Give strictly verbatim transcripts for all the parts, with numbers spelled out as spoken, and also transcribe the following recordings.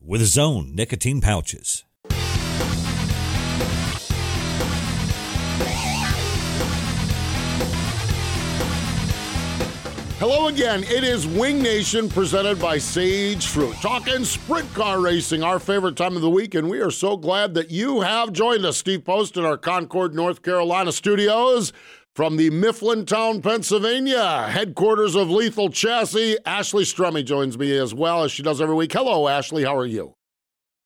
with Zone Nicotine Pouches. Hello again. It is Wing Nation presented by Sage Fruit. Talking sprint car racing, our favorite time of the week, and we are so glad that you have joined us. Steve Post in our Concord, North Carolina studios. From the Mifflintown, Pennsylvania, headquarters of Lethal Chassis, Ashley Stremme joins me as well, as she does every week. Hello, Ashley. How are you?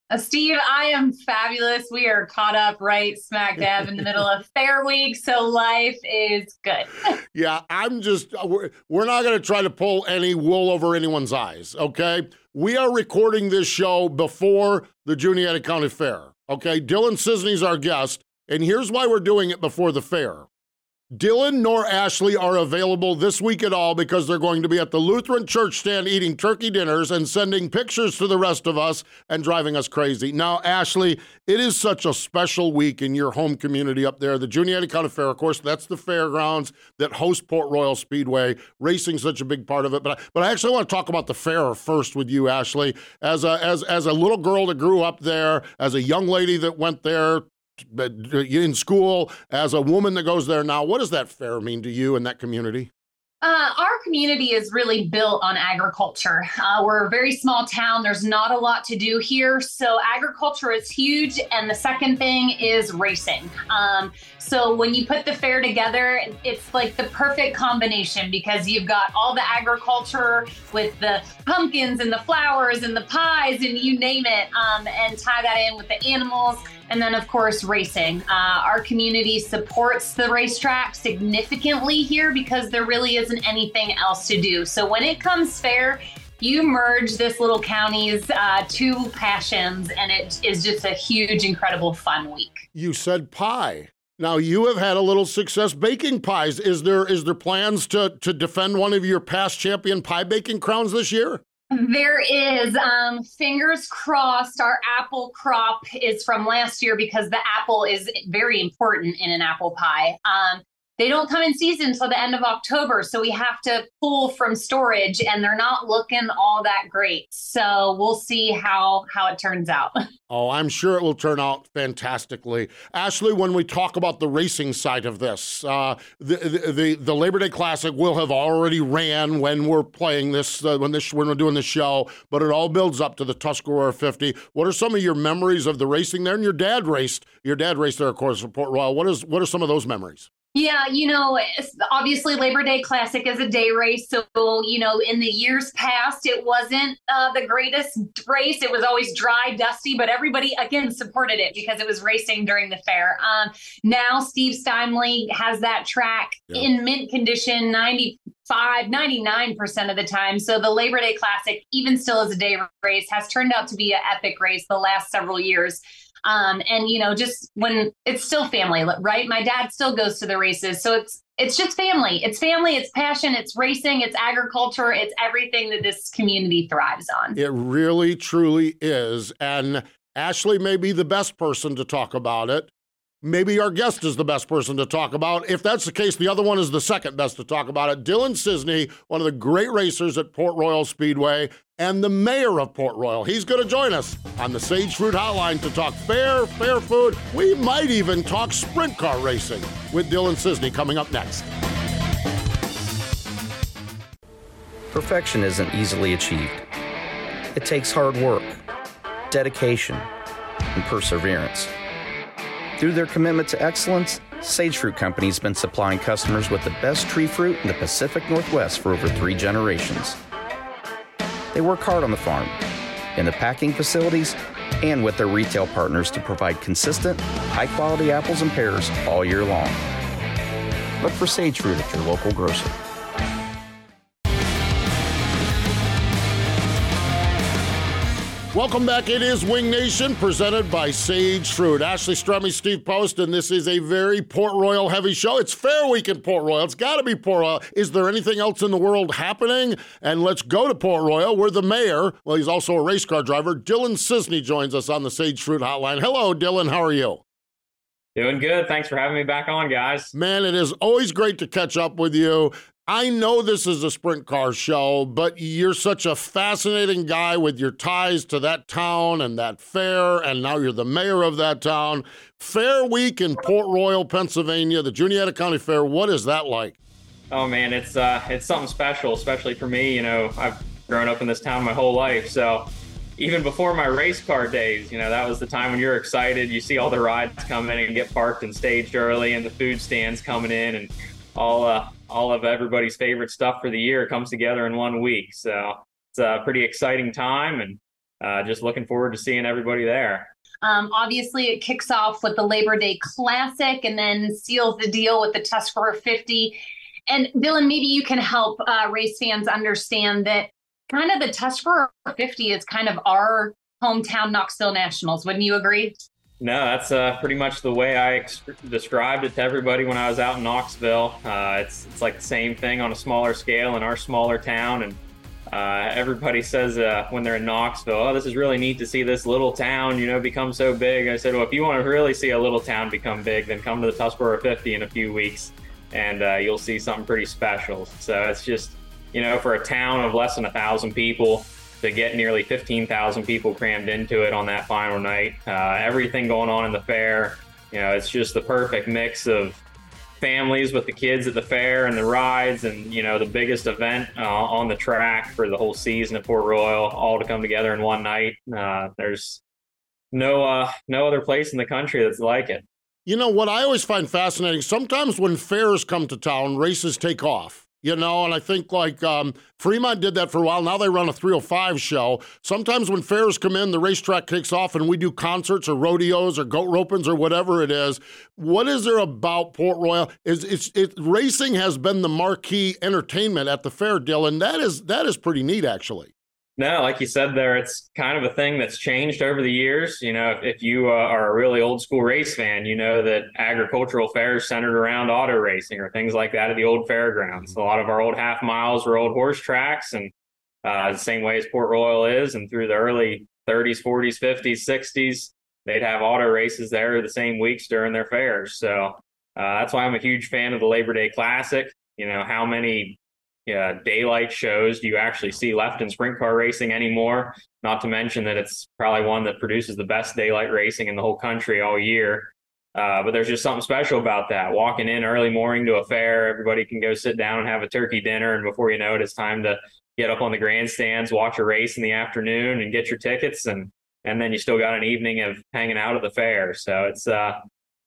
Uh, Steve, I am fabulous. We are caught up right smack dab in the middle of fair week, so life is good. Yeah, I'm just, we're, we're not going to try to pull any wool over anyone's eyes, okay? We are recording this show before the Juniata County Fair, okay? Dylan Cisney's our guest, and here's why we're doing it before the fair. Dylan nor Ashley are available this week at all because they're going to be at the Lutheran church stand eating turkey dinners and sending pictures to the rest of us and driving us crazy. Now, Ashley, it is such a special week in your home community up there. The Juniata County Fair, of course, that's the fairgrounds that host Port Royal Speedway. Racing's such a big part of it. But I, but I actually want to talk about the fair first with you, Ashley. As a, as, as a little girl that grew up there, as a young lady that went there, in school, as a woman that goes there now, what does that fair mean to you and that community? Uh, our community is really built on agriculture. Uh, we're a very small town. There's not a lot to do here. So agriculture is huge. And the second thing is racing. Um, so when you put the fair together, it's like the perfect combination because you've got all the agriculture with the pumpkins and the flowers and the pies and you name it, um, and tie that in with the animals. And then, of course, racing. Uh, our community supports the racetrack significantly here because there really isn't anything else to do. So when it comes fair, you merge this little county's uh, two passions, and it is just a huge, incredible, fun week. You said pie. Now, you have had a little success baking pies. Is there is there plans to, to defend one of your past champion pie baking crowns this year? There is, um, fingers crossed, our apple crop is from last year because the apple is very important in an apple pie. Um, they don't come in season until the end of October, so we have to pull from storage, and they're not looking all that great. So we'll see how, how it turns out. Oh, I'm sure it will turn out fantastically. Ashley, when we talk about the racing side of this, uh, the, the, the the Labor Day Classic will have already ran when we're playing this, uh, when this when we're doing the show, but it all builds up to the Tuscarora fifty. What are some of your memories of the racing there? And your dad raced. Your dad raced there, of course, at Port Royal. What is what are some of those memories? Yeah, you know, obviously Labor Day Classic is a day race. So, you know, in the years past, it wasn't uh, the greatest race. It was always dry, dusty, but everybody, again, supported it because it was racing during the fair. Um, now Steve Steinle has that track yeah. in mint condition ninety-five, ninety-nine percent of the time. So the Labor Day Classic, even still as a day race, has turned out to be an epic race the last several years. Um, and, you know, just when it's still family, right? My dad still goes to the races. So it's it's just family. It's family. It's passion. It's racing. It's agriculture. It's everything that this community thrives on. It really, truly is. And Ashley may be the best person to talk about it. Maybe our guest is the best person to talk about. If that's the case, the other one is the second best to talk about it. Dylan Cisney, one of the great racers at Port Royal Speedway and the mayor of Port Royal. He's going to join us on the Sage Fruit Hotline to talk fair, fair food. We might even talk sprint car racing with Dylan Cisney coming up next. Perfection isn't easily achieved. It takes hard work, dedication, and perseverance. Through their commitment to excellence, Sage Fruit Company has been supplying customers with the best tree fruit in the Pacific Northwest for over three generations. They work hard on the farm, in the packing facilities, and with their retail partners to provide consistent, high-quality apples and pears all year long. Look for Sage Fruit at your local grocer. Welcome back. It is Wing Nation, presented by Sage Fruit. Ashley Stremme, Steve Post, and this is a very Port Royal heavy show. It's Fair Week in Port Royal. It's got to be Port Royal. Is there anything else in the world happening? And let's go to Port Royal, where the mayor, well, he's also a race car driver, Dylan Cisney, joins us on the Sage Fruit Hotline. Hello, Dylan. How are you? Doing good. Thanks for having me back on, guys. Man, it is always great to catch up with you. I know this is a sprint car show, but you're such a fascinating guy with your ties to that town and that fair, and now you're the mayor of that town. Fair Week in Port Royal, Pennsylvania, the Juniata County Fair, what is that like? Oh, man, it's uh, it's something special, especially for me. You know, I've grown up in this town my whole life, so even before my race car days, you know, that was the time when you're excited. You see all the rides come in and get parked and staged early, and the food stands coming in, and all uh, all of everybody's favorite stuff for the year comes together in one week. So it's a pretty exciting time, and uh, just looking forward to seeing everybody there. Um, obviously, it kicks off with the Labor Day Classic and then seals the deal with the Tuscarora fifty. And Dylan, maybe you can help uh, race fans understand that kind of the Tuscarora fifty is kind of our hometown Knoxville Nationals. Wouldn't you agree? No, that's uh, pretty much the way I ex- described it to everybody when I was out in Knoxville. Uh, it's it's like the same thing on a smaller scale in our smaller town. And uh, everybody says uh, when they're in Knoxville, oh, this is really neat to see this little town, you know, become so big. I said, well, if you want to really see a little town become big, then come to the Tuscarora fifty in a few weeks and uh, you'll see something pretty special. So it's just, you know, for a town of less than a thousand people, to get nearly fifteen thousand people crammed into it on that final night. Uh, everything going on in the fair, you know, it's just the perfect mix of families with the kids at the fair and the rides and, you know, the biggest event uh, on the track for the whole season at Port Royal, all to come together in one night. Uh, there's no uh, no other place in the country that's like it. You know, what I always find fascinating, sometimes when fairs come to town, races take off. You know, and I think like um, Fremont did that for a while. Now they run a three oh five show. Sometimes when fairs come in, the racetrack kicks off and we do concerts or rodeos or goat ropings or whatever it is. What is there about Port Royal? Is it's it, racing has been the marquee entertainment at the fair, Dylan. That is that is pretty neat, actually. No, like you said there, it's kind of a thing that's changed over the years. You know, if, if you uh, are a really old school race fan, you know that agricultural fairs centered around auto racing or things like that at the old fairgrounds. A lot of our old half miles were old horse tracks, and uh, the same way as Port Royal is. And through the early thirties, forties, fifties, sixties, they'd have auto races there the same weeks during their fairs. So uh, that's why I'm a huge fan of the Labor Day Classic. You know, how many Yeah, daylight shows do you actually see left in sprint car racing anymore? Not to mention that it's probably one that produces the best daylight racing in the whole country all year. Uh, but there's just something special about that. Walking in early morning to a fair, everybody can go sit down and have a turkey dinner. And before you know it, it's time to get up on the grandstands, watch a race in the afternoon and get your tickets. And, and then you still got an evening of hanging out at the fair. So it's, uh,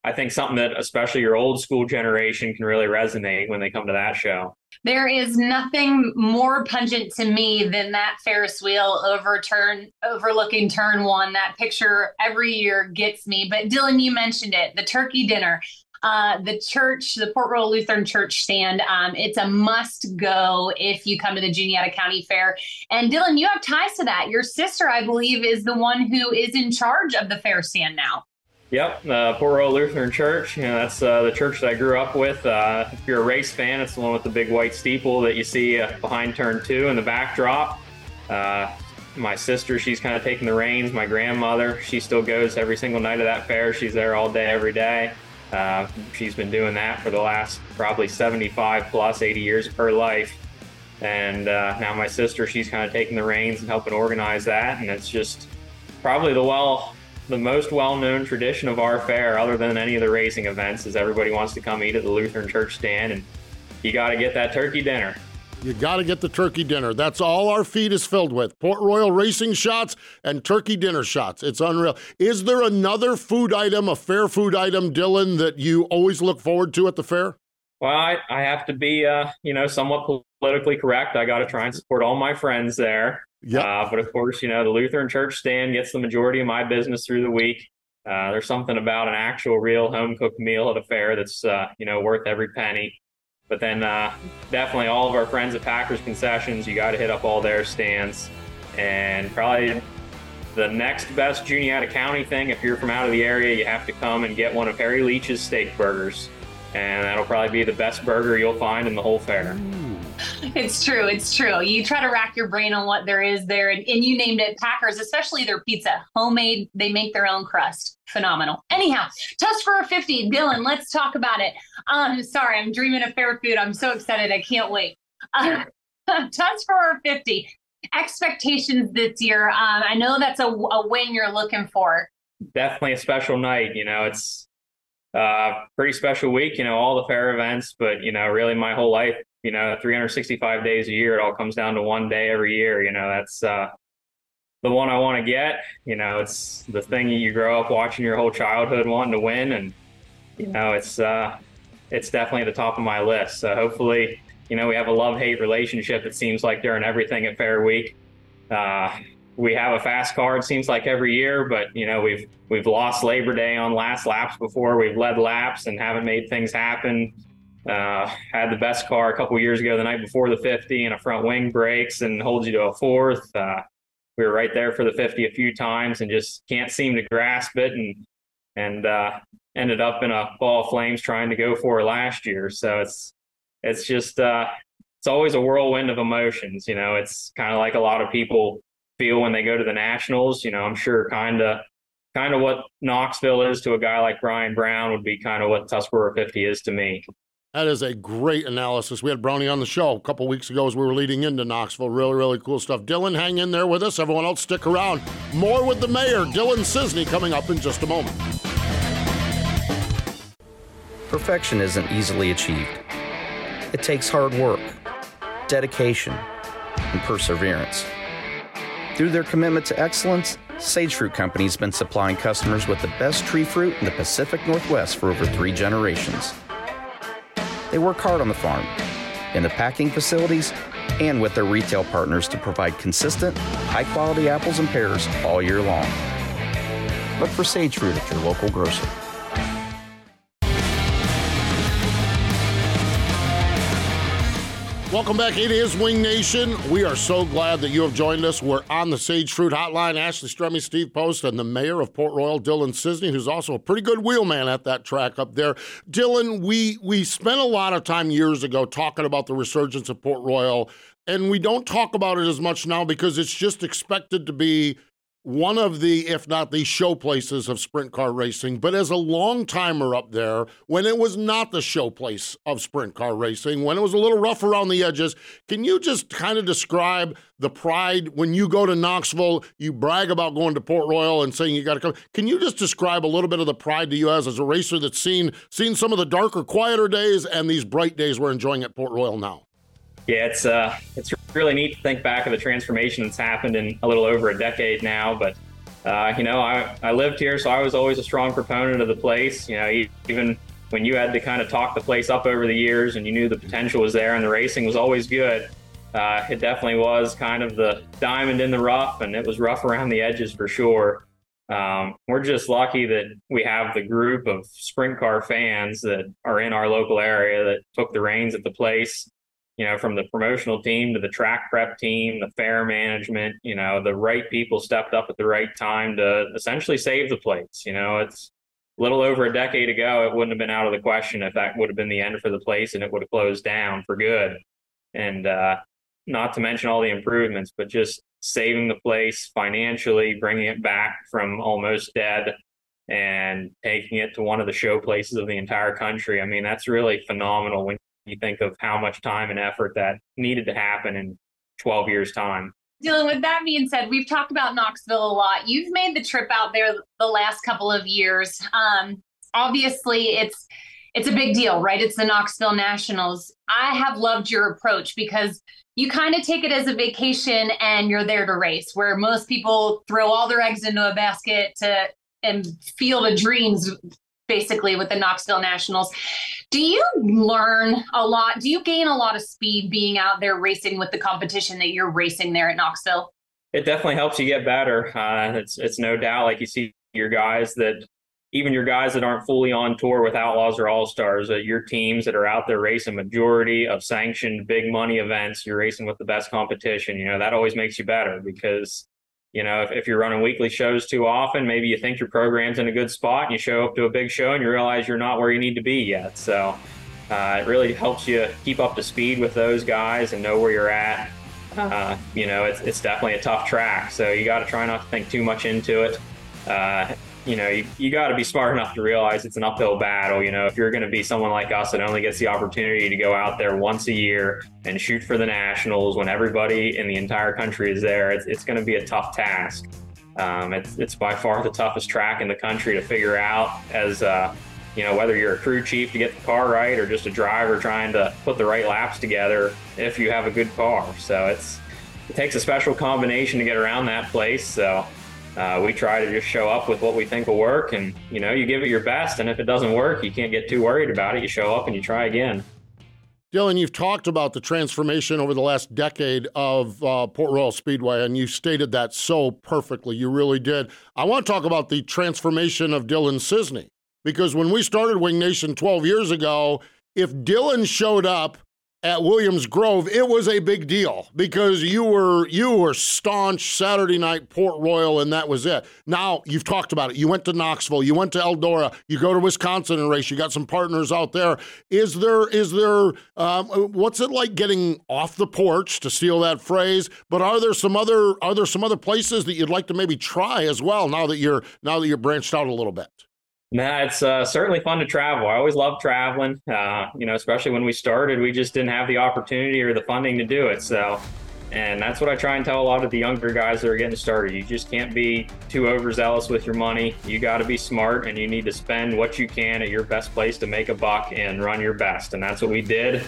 I think something that especially your old school generation can really resonate when they come to that show. There is nothing more pungent to me than that Ferris wheel overturn, overlooking turn one. That picture every year gets me. But Dylan, you mentioned it, the turkey dinner, uh, the church, the Port Royal Lutheran Church stand. Um, it's a must go if you come to the Juniata County Fair. And Dylan, you have ties to that. Your sister, I believe, is the one who is in charge of the fair stand now. Yep, uh, Port Royal Lutheran Church. You know, that's uh, the church that I grew up with. Uh, if you're a race fan, it's the one with the big white steeple that you see uh, behind turn two in the backdrop. Uh, my sister, she's kind of taking the reins. My grandmother, she still goes every single night of that fair. She's there all day, every day. Uh, she's been doing that for the last probably seventy-five plus, eighty years of her life. And uh, now my sister, she's kind of taking the reins and helping organize that. And it's just probably the well... the most well-known tradition of our fair, other than any of the racing events, is everybody wants to come eat at the Lutheran Church stand, and you got to get that turkey dinner. You got to get the turkey dinner. That's all our feed is filled with. Port Royal racing shots and turkey dinner shots. It's unreal. Is there another food item, a fair food item, Dylan, that you always look forward to at the fair? Well, I, I have to be, uh, you know, somewhat politically correct. I got to try and support all my friends there. Yeah, uh, but of course, you know, the Lutheran Church stand gets the majority of my business through the week. Uh, there's something about an actual real home-cooked meal at a fair that's, uh, you know, worth every penny. But then uh, definitely all of our friends at Packers Concessions, you got to hit up all their stands. And probably The next best Juniata County thing, if you're from out of the area, you have to come and get one of Harry Leach's steak burgers. And that'll probably be the best burger you'll find in the whole fair. It's true, it's true. You try to rack your brain on what there is there. And, and you named it, Packers, especially their pizza. Homemade, they make their own crust. Phenomenal. Anyhow, Tuscarora fifty, Dylan, let's talk about it. Um, sorry, I'm dreaming of fair food. I'm so excited. I can't wait. Uh, Tuscarora fifty, expectations this year. Um, I know that's a, a win you're looking for. Definitely a special night. You know, it's Uh, pretty special week, you know, all the fair events, but, you know, really my whole life, you know, three hundred sixty-five days a year, it all comes down to one day every year. You know, that's uh, the one I want to get. You know, it's the thing that you grow up watching your whole childhood wanting to win. And, you know, it's uh, it's definitely at the top of my list. So hopefully, you know, we have a love-hate relationship, it seems like, during everything at fair week. Uh, We have a fast car, it seems like every year, but you know, we've we've lost Labor Day on last laps before. We've led laps and haven't made things happen. Uh, had the best car a couple years ago the night before the fifty, and a front wing breaks and holds you to a fourth. Uh, we were right there for the fifty a few times and just can't seem to grasp it, and and uh, ended up in a ball of flames trying to go for it last year. So it's it's just uh, it's always a whirlwind of emotions. You know, it's kind of like a lot of people feel when they go to the Nationals. You know, I'm sure kind of kind of what Knoxville is to a guy like Brian Brown would be kind of what Tuscarora fifty is to me. That is a great analysis. We had Brownie on the show a couple weeks ago as we were leading into Knoxville. Really, really cool stuff. Dylan, hang in there with us. Everyone else, stick around. More with the mayor, Dylan Cisney, coming up in just a moment. Perfection isn't easily achieved. It takes hard work, dedication, and perseverance. Through their commitment to excellence, Sage Fruit Company has been supplying customers with the best tree fruit in the Pacific Northwest for over three generations. They work hard on the farm, in the packing facilities, and with their retail partners to provide consistent, high-quality apples and pears all year long. Look for Sage Fruit at your local grocer. Welcome back. It is Wing Nation. We are so glad that you have joined us. We're on the Sage Fruit Hotline. Ashley Stremme, Steve Post, and the mayor of Port Royal, Dylan Cisney, who's also a pretty good wheelman at that track up there. Dylan, we, we spent a lot of time years ago talking about the resurgence of Port Royal, and we don't talk about it as much now because it's just expected to be one of the, if not the show places of sprint car racing. But as a long timer up there, when it was not the show place of sprint car racing, when it was a little rough around the edges, can you just kind of describe the pride when you go to Knoxville? You brag about going to Port Royal and saying you got to come. Can you just describe a little bit of the pride that you have as a racer that's seen, seen some of the darker, quieter days and these bright days we're enjoying at Port Royal now? Yeah, it's uh, it's really neat to think back of the transformation that's happened in a little over a decade now. But, uh, you know, I, I lived here, so I was always a strong proponent of the place. You know, even when you had to kind of talk the place up over the years and you knew the potential was there and the racing was always good, uh, it definitely was kind of the diamond in the rough, and it was rough around the edges for sure. Um, we're just lucky that we have the group of sprint car fans that are in our local area that took the reins at the place. You know, from the promotional team to the track prep team, the fair management, you know, the right people stepped up at the right time to essentially save the place. You know, it's a little over a decade ago, it wouldn't have been out of the question if that would have been the end for the place and it would have closed down for good. And uh, not to mention all the improvements, but just saving the place financially, bringing it back from almost dead and taking it to one of the show places of the entire country. I mean, that's really phenomenal when you think of how much time and effort that needed to happen in twelve years' time. Dylan, with that being said, we've talked about Knoxville a lot. You've made the trip out there the last couple of years. Um, obviously, it's it's a big deal, right? It's the Knoxville Nationals. I have loved your approach because you kind of take it as a vacation and you're there to race, where most people throw all their eggs into a basket to and field of dreams, basically, with the Knoxville Nationals. Do you learn a lot? Do you gain a lot of speed being out there racing with the competition that you're racing there at Knoxville? It definitely helps you get better. Uh, it's it's no doubt, like you see your guys that, even your guys that aren't fully on tour with Outlaws or All-Stars, uh, your teams that are out there racing majority of sanctioned big money events, you're racing with the best competition. You know, that always makes you better because You know, if, if you're running weekly shows too often, maybe you think your program's in a good spot and you show up to a big show and you realize you're not where you need to be yet. So uh, it really helps you keep up to speed with those guys and know where you're at. Uh, you know, it's, it's definitely a tough track, so you got to try not to think too much into it. Uh, you know, you, you got to be smart enough to realize it's an uphill battle. You know, if you're going to be someone like us that only gets the opportunity to go out there once a year and shoot for the Nationals when everybody in the entire country is there, it's, it's going to be a tough task. Um, it's, it's by far the toughest track in the country to figure out as, uh, you know, whether you're a crew chief to get the car right or just a driver trying to put the right laps together if you have a good car. So it's it takes a special combination to get around that place. So uh, we try to just show up with what we think will work, and, you know, you give it your best. And if it doesn't work, you can't get too worried about it. You show up and you try again. Dylan, you've talked about the transformation over the last decade of uh, Port Royal Speedway, and you stated that so perfectly. You really did. I want to talk about the transformation of Dylan Cisney. Because when we started Wing Nation twelve years ago, if Dylan showed up at Williams Grove, it was a big deal because you were you were staunch Saturday night Port Royal, and that was it. Now, you've talked about it. You went to Knoxville. You went to Eldora. You go to Wisconsin and race. You got some partners out there. Is there is there um, what's it like getting off the porch, to steal that phrase? But are there some other are there some other places that you'd like to maybe try as well now that you're now that you're branched out a little bit? Nah, it's uh, certainly fun to travel. I always love traveling, uh, you know, especially when we started, we just didn't have the opportunity or the funding to do it. So, and that's what I try and tell a lot of the younger guys that are getting started. You just can't be too overzealous with your money. You got to be smart, and you need to spend what you can at your best place to make a buck and run your best. And that's what we did.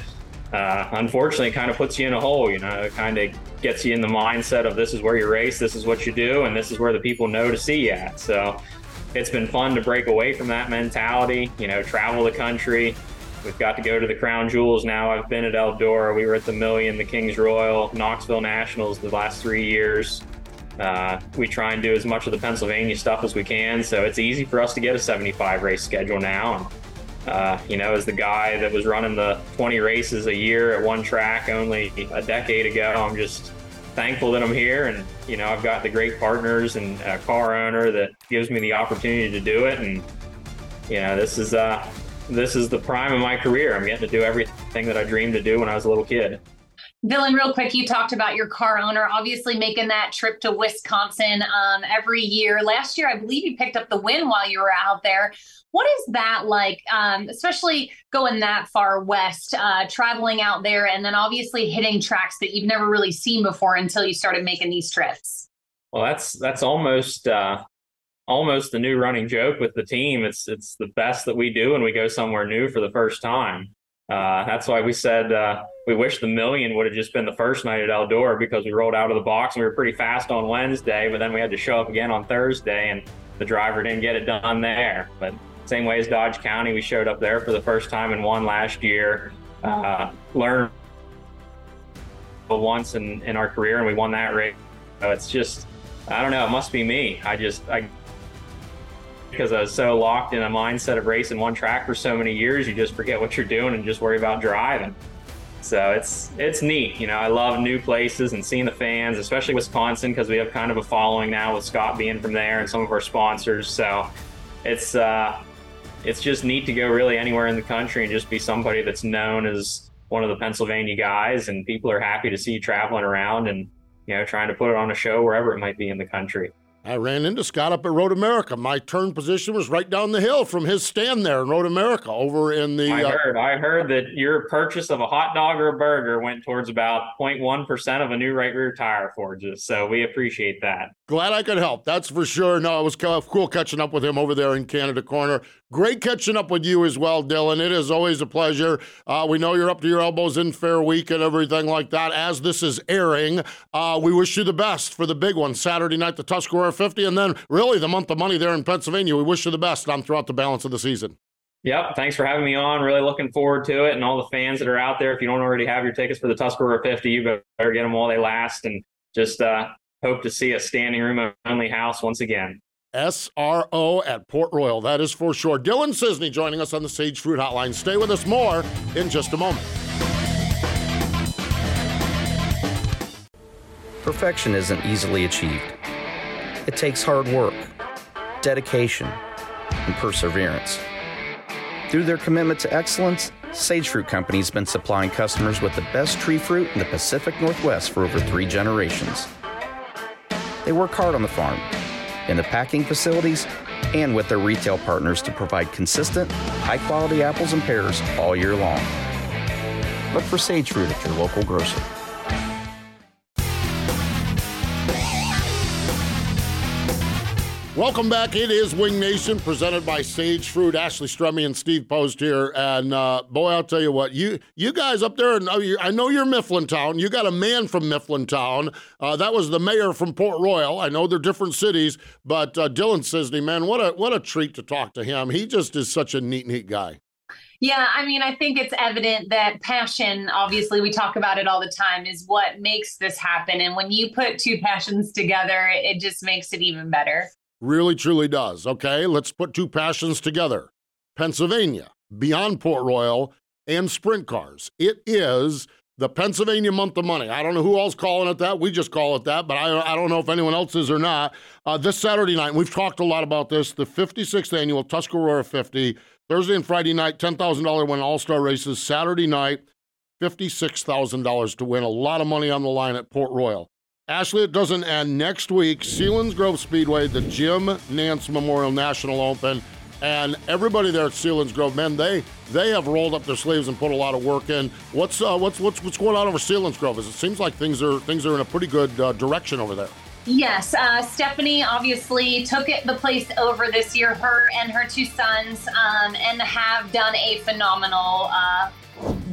Uh, unfortunately, it kind of puts you in a hole, you know, it kind of gets you in the mindset of this is where you race, this is what you do, and this is where the people know to see you at. So it's been fun to break away from that mentality, you know, travel the country. We've got to go to the Crown Jewels now. I've been at Eldora. We were at the Million, the King's Royal, Knoxville Nationals the last three years. Uh, we try and do as much of the Pennsylvania stuff as we can. So it's easy for us to get a seventy-five race schedule now. And, uh, you know, as the guy that was running the twenty races a year at one track only a decade ago, I'm just thankful that I'm here, and, you know, I've got the great partners and a car owner that gives me the opportunity to do it. And, you know, this is uh this is the prime of my career. I'm getting to do everything that I dreamed to do when I was a little kid. Dylan, real quick, you talked about your car owner, obviously making that trip to Wisconsin um, every year. Last year, I believe you picked up the win while you were out there. What is that like, um, especially going that far west, uh, traveling out there, and then obviously hitting tracks that you've never really seen before until you started making these trips? Well, that's that's almost uh, almost the new running joke with the team. It's, it's the best that we do when we go somewhere new for the first time. Uh, that's why we said uh, we wish the Million would have just been the first night at Eldora, because we rolled out of the box and we were pretty fast on Wednesday, but then we had to show up again on Thursday and the driver didn't get it done there. But same way as Dodge County, we showed up there for the first time and won last year. Uh, learned once in, in our career and we won that race. So it's just, I don't know, it must be me. I just, I because I was so locked in a mindset of racing one track for so many years, you just forget what you're doing and just worry about driving. So it's it's neat. You know, I love new places and seeing the fans, especially Wisconsin, because we have kind of a following now with Scott being from there and some of our sponsors. So it's uh, it's just neat to go really anywhere in the country and just be somebody that's known as one of the Pennsylvania guys, and people are happy to see you traveling around and, you know, trying to put it on a show wherever it might be in the country. I ran into Scott up at Road America. My turn position was right down the hill from his stand there in Road America over in the... I heard, uh, I heard that your purchase of a hot dog or a burger went towards about zero point one percent of a new right rear tire for us, so we appreciate that. Glad I could help, that's for sure. No, it was cool catching up with him over there in Canada Corner. Great catching up with you as well, Dylan. It is always a pleasure. Uh, we know you're up to your elbows in Fair Week and everything like that. As this is airing, uh, we wish you the best for the big one, Saturday night, the Tuscarora fifty, and then really the month of money there in Pennsylvania. We wish you the best um, throughout the balance of the season. Yep, thanks for having me on. Really looking forward to it, and all the fans that are out there, if you don't already have your tickets for the Tuscarora fifty, you better get them while they last, and just uh, hope to see a standing room only house once again. S R O at Port Royal, that is for sure. Dylan Cisney joining us on the Sage Fruit Hotline. Stay with us, more in just a moment. Perfection isn't easily achieved, It takes hard work, dedication, and perseverance. Through their commitment to excellence, Sage Fruit Company has been supplying customers with the best tree fruit in the Pacific Northwest for over three generations. They work hard on the farm, in the packing facilities, and with their retail partners to provide consistent, high-quality apples and pears all year long. Look for Sage Fruit at your local grocer. Welcome back. It is Wing Nation, presented by Sage Fruit. Ashley Stremme and Steve Post here. And, uh, boy, I'll tell you what, you you guys up there, and I know you're Mifflin Town. You got a man from Mifflin Town. Uh, that was the mayor from Port Royal. I know they're different cities, but uh, Dylan Cisney, man, what a what a treat to talk to him. He just is such a neat, neat guy. Yeah, I mean, I think it's evident that passion, obviously, we talk about it all the time, is what makes this happen. And when you put two passions together, it just makes it even better. Really, truly does. Okay, let's put two passions together. Pennsylvania, beyond Port Royal, and sprint cars. It is the Pennsylvania Month of Money. I don't know who else is calling it that. We just call it that, but I, I don't know if anyone else is or not. Uh, this Saturday night, and we've talked a lot about this, the fifty-sixth annual Tuscarora fifty, Thursday and Friday night, ten thousand dollars win all-star races. Saturday night, fifty-six thousand dollars to win. A lot of money on the line at Port Royal. Ashley, it doesn't end next week. Selinsgrove Speedway, the Jim Nance Memorial National Open, and everybody there at Selinsgrove, man, they they have rolled up their sleeves and put a lot of work in. What's uh, what's what's what's going on over Selinsgrove? As it seems like things are things are in a pretty good uh, direction over there. Yes, uh, Stephanie obviously took it the place over this year. Her and her two sons, um, and have done a phenomenal Uh,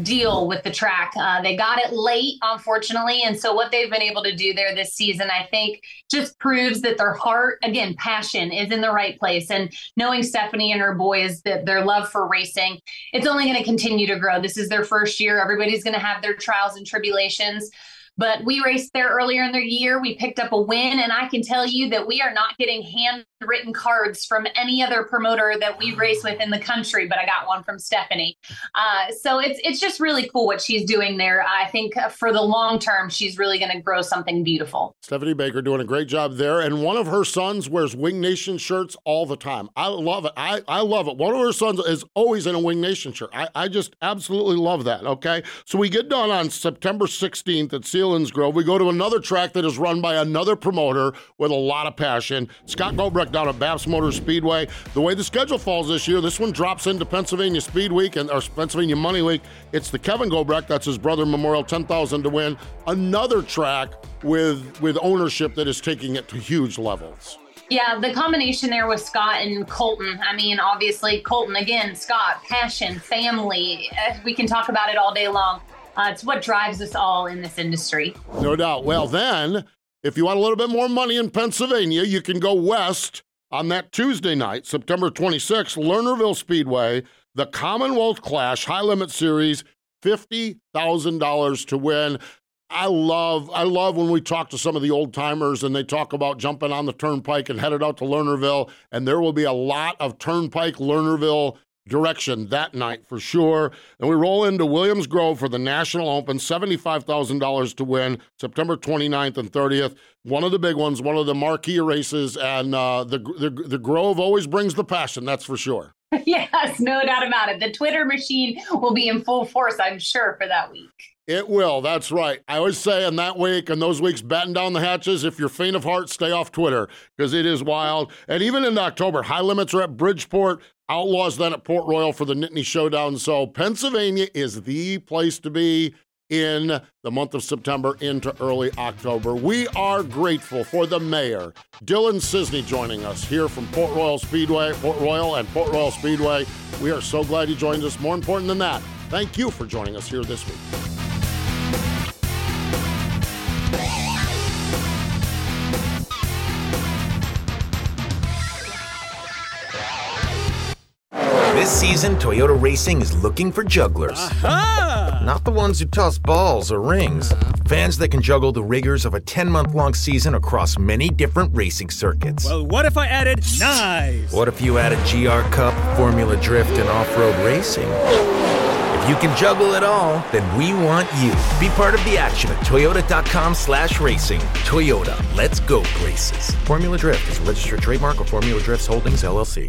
deal with the track. Uh, they got it late, unfortunately. And so what they've been able to do there this season, I think, just proves that their heart, again, passion is in the right place. And knowing Stephanie and her boys, that their love for racing, it's only going to continue to grow. This is their first year. Everybody's going to have their trials and tribulations. But we raced there earlier in the year. We picked up a win, and I can tell you that we are not getting handwritten cards from any other promoter that we race with in the country, but I got one from Stephanie. Uh, so it's it's just really cool what she's doing there. I think for the long term, she's really going to grow something beautiful. Stephanie Baker doing a great job there, and one of her sons wears Wing Nation shirts all the time. I love it. I, I love it. One of her sons is always in a Wing Nation shirt. I, I just absolutely love that, okay? So we get done on September sixteenth at Selinsgrove. We go to another track that is run by another promoter with a lot of passion, Scott Goldbrecht down at BAPS Motor Speedway. The way the schedule falls this year, this one drops into Pennsylvania Speed Week and or Pennsylvania Money Week. It's the Kevin Goldbrecht, that's his brother, Memorial, ten thousand to win. Another track with with ownership that is taking it to huge levels. Yeah, the combination there with Scott and Colton. I mean, obviously, Colton, again, Scott, passion, family. We can talk about it all day long. Uh, it's what drives us all in this industry. No doubt. Well, then, if you want a little bit more money in Pennsylvania, you can go west on that Tuesday night, September twenty-sixth, Lernerville Speedway, the Commonwealth Clash High Limit Series, fifty thousand dollars to win. I love I love when we talk to some of the old timers and they talk about jumping on the turnpike and headed out to Lernerville, and there will be a lot of turnpike Lernerville direction that night for sure. And we roll into Williams Grove for the National Open, seventy-five thousand dollars to win, September twenty-ninth and thirtieth. One of the big ones, one of the marquee races, and uh, the, the the Grove always brings the passion, that's for sure. Yes, no doubt about it. The Twitter machine will be in full force, I'm sure, for that week. It will, that's right. I always say in that week and those weeks, batten down the hatches. If you're faint of heart, stay off Twitter, because it is wild. And even in October, high limits are at Bridgeport, Outlaws then at Port Royal for the Nittany Showdown. So Pennsylvania is the place to be in the month of September into early October. We are grateful for the mayor, Dylan Cisney, joining us here from Port Royal Speedway, Port Royal and Port Royal Speedway. We are so glad you joined us. More important than that, thank you for joining us here this week. This season, Toyota Racing is looking for jugglers. Aha! Not the ones who toss balls or rings. Fans that can juggle the rigors of a ten-month-long season across many different racing circuits. Well, what if I added knives? What if you added G R Cup, Formula Drift, and off-road racing? If you can juggle it all, then we want you. Be part of the action at toyota.com slash racing. Toyota, let's go places. Formula Drift is a registered trademark of Formula Drift's Holdings, L L C.